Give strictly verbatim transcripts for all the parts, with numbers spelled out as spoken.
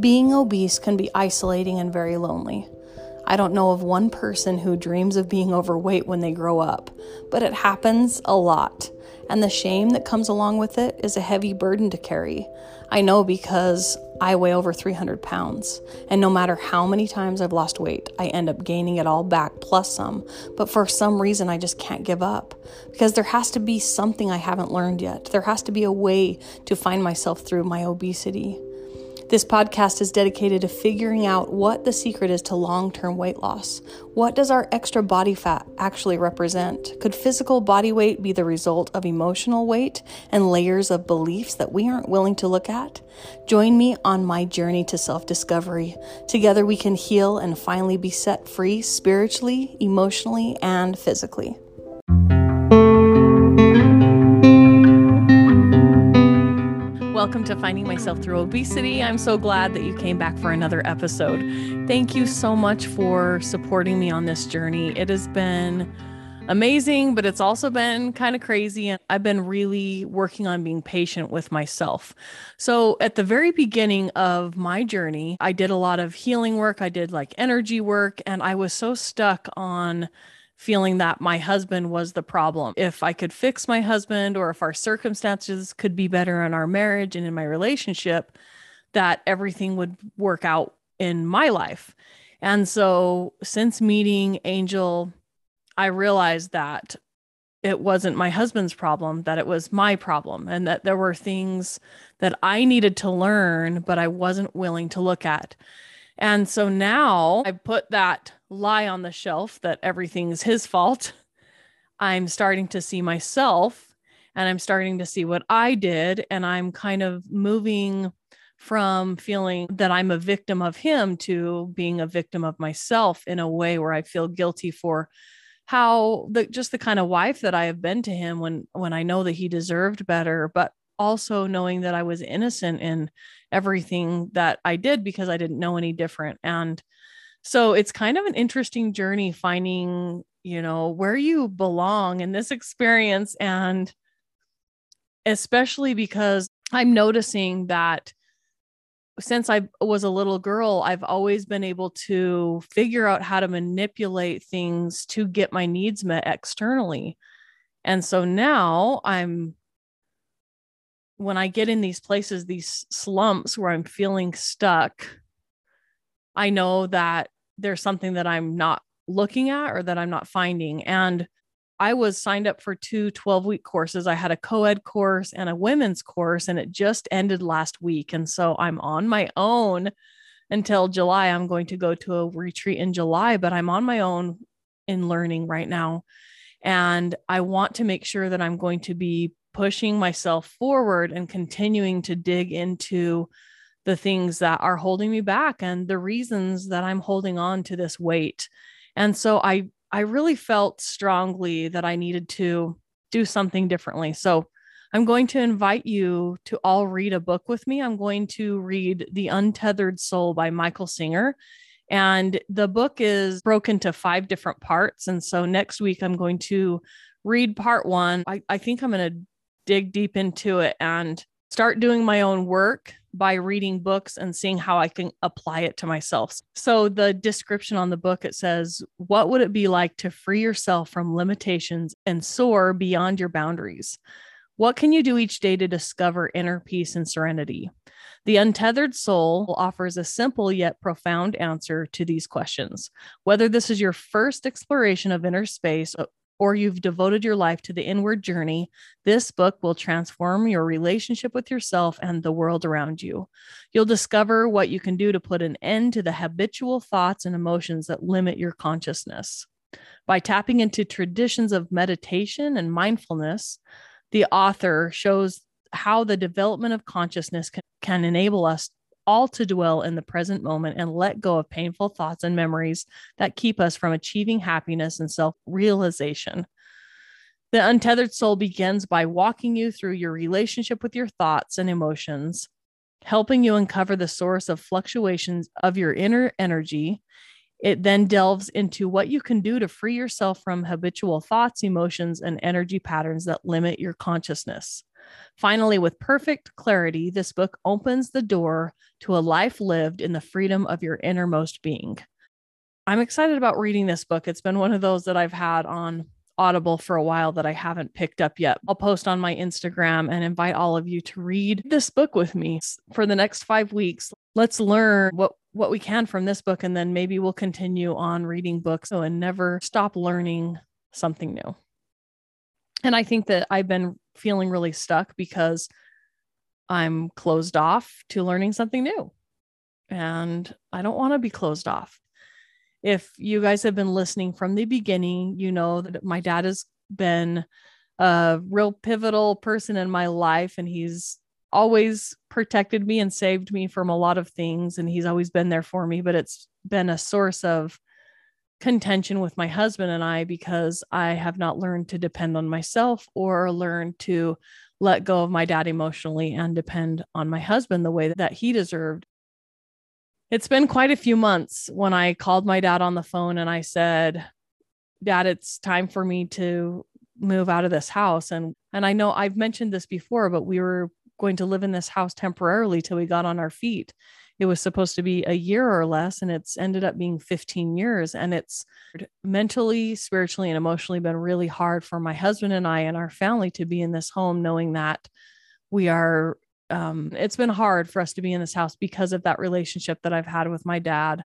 Being obese can be isolating and very lonely. I don't know of one person who dreams of being overweight when they grow up, but it happens a lot, and the shame that comes along with it is a heavy burden to carry. I know because I weigh over three hundred pounds, and no matter how many times I've lost weight, I end up gaining it all back plus some, but for some reason I just can't give up, because there has to be something I haven't learned yet. There has to be a way to find myself through my obesity. This podcast is dedicated to figuring out what the secret is to long-term weight loss. What does our extra body fat actually represent? Could physical body weight be the result of emotional weight and layers of beliefs that we aren't willing to look at? Join me on my journey to self-discovery. Together we can heal and finally be set free spiritually, emotionally, and physically. Welcome to Finding Myself Through Obesity. I'm so glad that you came back for another episode. Thank you so much for supporting me on this journey. It has been amazing, but it's also been kind of crazy. And I've been really working on being patient with myself. So at the very beginning of my journey, I did a lot of healing work. I did like energy work, and I was so stuck on feeling that my husband was the problem. If I could fix my husband, or if our circumstances could be better in our marriage and in my relationship, that everything would work out in my life. And so since meeting Angel, I realized that it wasn't my husband's problem, that it was my problem, and that there were things that I needed to learn, but I wasn't willing to look at. And so now I put that lie on the shelf that everything's his fault. I'm starting to see myself, and I'm starting to see what I did. And I'm kind of moving from feeling that I'm a victim of him to being a victim of myself, in a way where I feel guilty for how the, just the kind of wife that I have been to him, when, when I know that he deserved better, but also knowing that I was innocent in everything that I did because I didn't know any different. And so it's kind of an interesting journey finding, you know, where you belong in this experience. And especially because I'm noticing that since I was a little girl, I've always been able to figure out how to manipulate things to get my needs met externally. And so now I'm when I get in these places, these slumps where I'm feeling stuck, I know that there's something that I'm not looking at or that I'm not finding. And I was signed up for two twelve-week courses. I had a co-ed course and a women's course, and it just ended last week. And so I'm on my own until July. I'm going to go to a retreat in July, but I'm on my own in learning right now. And I want to make sure that I'm going to be pushing myself forward and continuing to dig into the things that are holding me back and the reasons that I'm holding on to this weight. And so I, I really felt strongly that I needed to do something differently. So I'm going to invite you to all read a book with me. I'm going to read The Untethered Soul by Michael Singer. And the book is broken into five different parts. And so next week I'm going to read part one. I, I think I'm going to dig deep into it and start doing my own work by reading books and seeing how I can apply it to myself. So the description on the book, it says, what would it be like to free yourself from limitations and soar beyond your boundaries? What can you do each day to discover inner peace and serenity? The Untethered Soul offers a simple yet profound answer to these questions. Whether this is your first exploration of inner space or you've devoted your life to the inward journey, this book will transform your relationship with yourself and the world around you. You'll discover what you can do to put an end to the habitual thoughts and emotions that limit your consciousness. By tapping into traditions of meditation and mindfulness, the author shows how the development of consciousness can, can enable us all to dwell in the present moment and let go of painful thoughts and memories that keep us from achieving happiness and self-realization. The Untethered Soul begins by walking you through your relationship with your thoughts and emotions, helping you uncover the source of fluctuations of your inner energy. It then delves into what you can do to free yourself from habitual thoughts, emotions, and energy patterns that limit your consciousness. Finally, with perfect clarity, this book opens the door to a life lived in the freedom of your innermost being. I'm excited about reading this book. It's been one of those that I've had on Audible for a while that I haven't picked up yet. I'll post on my Instagram and invite all of you to read this book with me for the next five weeks. Let's learn what, what we can from this book, and then maybe we'll continue on reading books and never stop learning something new. And I think that I've been feeling really stuck because I'm closed off to learning something new, and I don't want to be closed off. If you guys have been listening from the beginning, you know that my dad has been a real pivotal person in my life, and he's always protected me and saved me from a lot of things. And he's always been there for me, but it's been a source of contention with my husband and I, because I have not learned to depend on myself or learn to let go of my dad emotionally and depend on my husband the way that he deserved. It's been quite a few months when I called my dad on the phone and I said, "Dad, it's time for me to move out of this house." And, and I know I've mentioned this before, but we were going to live in this house temporarily till we got on our feet. It was supposed to be a year or less, and it's ended up being fifteen years. And it's mentally, spiritually, and emotionally been really hard for my husband and I and our family to be in this home, knowing that we are, um, it's been hard for us to be in this house because of that relationship that I've had with my dad.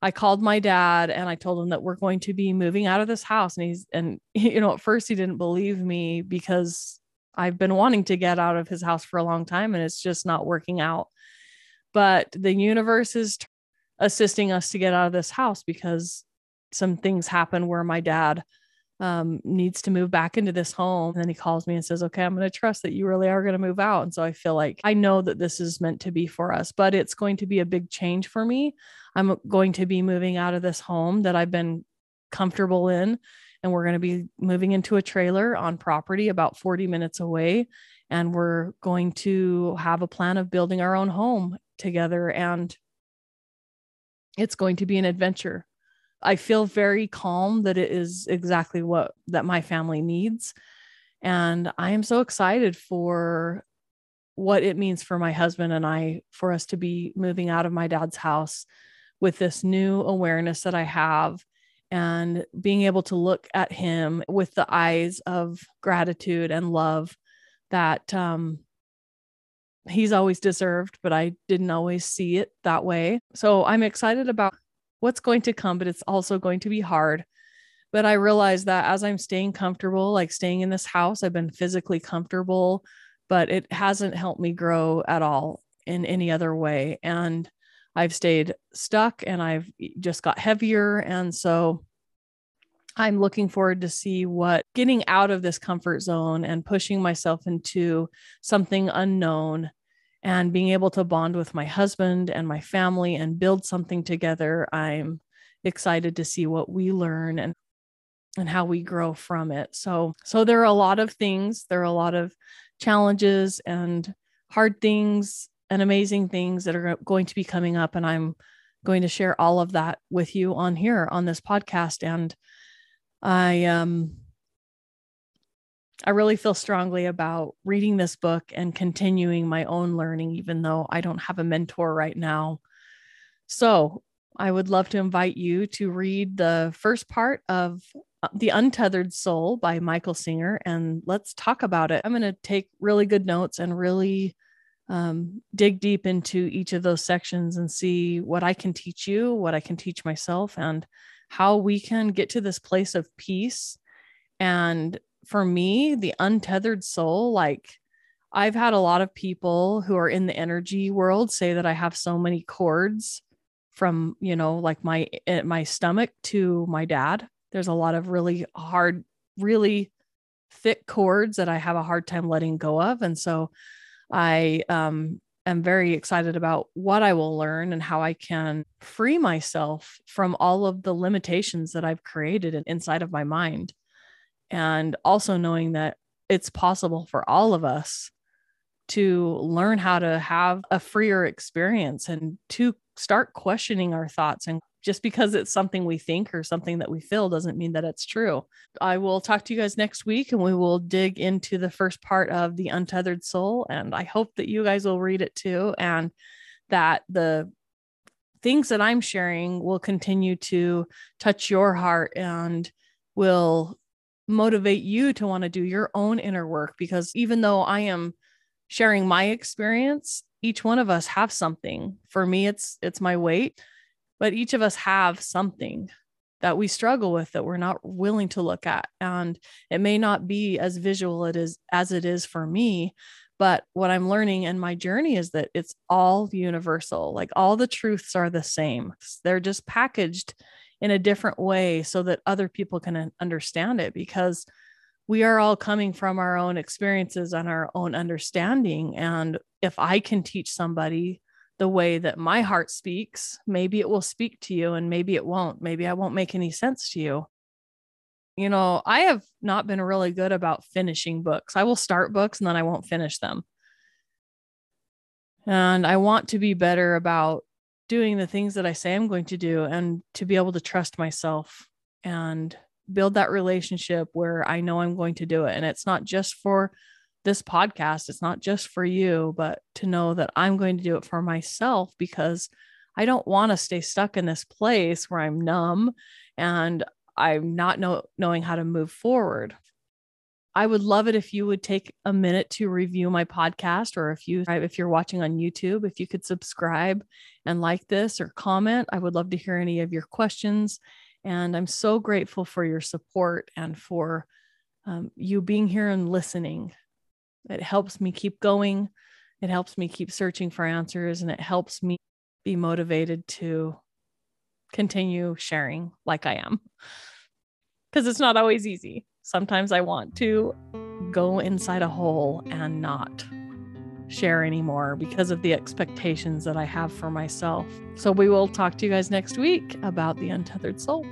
I called my dad and I told him that we're going to be moving out of this house. And he's, and you know, at first he didn't believe me because I've been wanting to get out of his house for a long time and it's just not working out. But the universe is assisting us to get out of this house because some things happen where my dad um, needs to move back into this home. And then he calls me and says, "Okay, I'm going to trust that you really are going to move out." And so I feel like I know that this is meant to be for us, but it's going to be a big change for me. I'm going to be moving out of this home that I've been comfortable in. And we're going to be moving into a trailer on property about forty minutes away. And we're going to have a plan of building our own home together. And it's going to be an adventure. I feel very calm that it is exactly what that my family needs. And I am so excited for what it means for my husband and I, for us to be moving out of my dad's house with this new awareness that I have. And being able to look at him with the eyes of gratitude and love that um, he's always deserved, but I didn't always see it that way. So I'm excited about what's going to come, but it's also going to be hard. But I realize that as I'm staying comfortable, like staying in this house, I've been physically comfortable, but it hasn't helped me grow at all in any other way. And I've stayed stuck and I've just got heavier. And so I'm looking forward to see what getting out of this comfort zone and pushing myself into something unknown and being able to bond with my husband and my family and build something together. I'm excited to see what we learn and, and how we grow from it. So, so there are a lot of things, there are a lot of challenges and hard things and amazing things that are going to be coming up. And I'm going to share all of that with you on here on this podcast. And I, um, I really feel strongly about reading this book and continuing my own learning, even though I don't have a mentor right now. So I would love to invite you to read the first part of The Untethered Soul by Michael Singer. And let's talk about it. I'm going to take really good notes and really Um, dig deep into each of those sections and see what I can teach you, what I can teach myself, and how we can get to this place of peace. And for me, the untethered soul, like I've had a lot of people who are in the energy world say that I have so many cords from, you know, like my, my stomach to my dad. There's a lot of really hard, really thick cords that I have a hard time letting go of. And so I um, am very excited about what I will learn and how I can free myself from all of the limitations that I've created inside of my mind. And also knowing that it's possible for all of us to learn how to have a freer experience and to start questioning our thoughts and Just because it's something we think or something that we feel doesn't mean that it's true. I will talk to you guys next week, and we will dig into the first part of The Untethered Soul. And I hope that you guys will read it too, and that the things that I'm sharing will continue to touch your heart and will motivate you to want to do your own inner work. Because even though I am sharing my experience, each one of us have something. For me, it's it's my weight. But each of us have something that we struggle with that we're not willing to look at. And it may not be as visual it is as it is for me, but what I'm learning in my journey is that it's all universal. Like, all the truths are the same. They're just packaged in a different way so that other people can understand it, because we are all coming from our own experiences and our own understanding. And if I can teach somebody the way that my heart speaks, maybe it will speak to you, and maybe it won't. Maybe I won't make any sense to you. You know, I have not been really good about finishing books. I will start books and then I won't finish them. And I want to be better about doing the things that I say I'm going to do, and to be able to trust myself and build that relationship where I know I'm going to do it. And it's not just for this podcast, it's not just for you, but to know that I'm going to do it for myself, because I don't want to stay stuck in this place where I'm numb and I'm not know, knowing how to move forward. I would love it if you would take a minute to review my podcast, or if you, if you're watching on YouTube, if you could subscribe and like this or comment. I would love to hear any of your questions. And I'm so grateful for your support and for um, you being here and listening. It helps me keep going. It helps me keep searching for answers, and it helps me be motivated to continue sharing like I am. Because it's not always easy. Sometimes I want to go inside a hole and not share anymore because of the expectations that I have for myself. So we will talk to you guys next week about The Untethered Soul.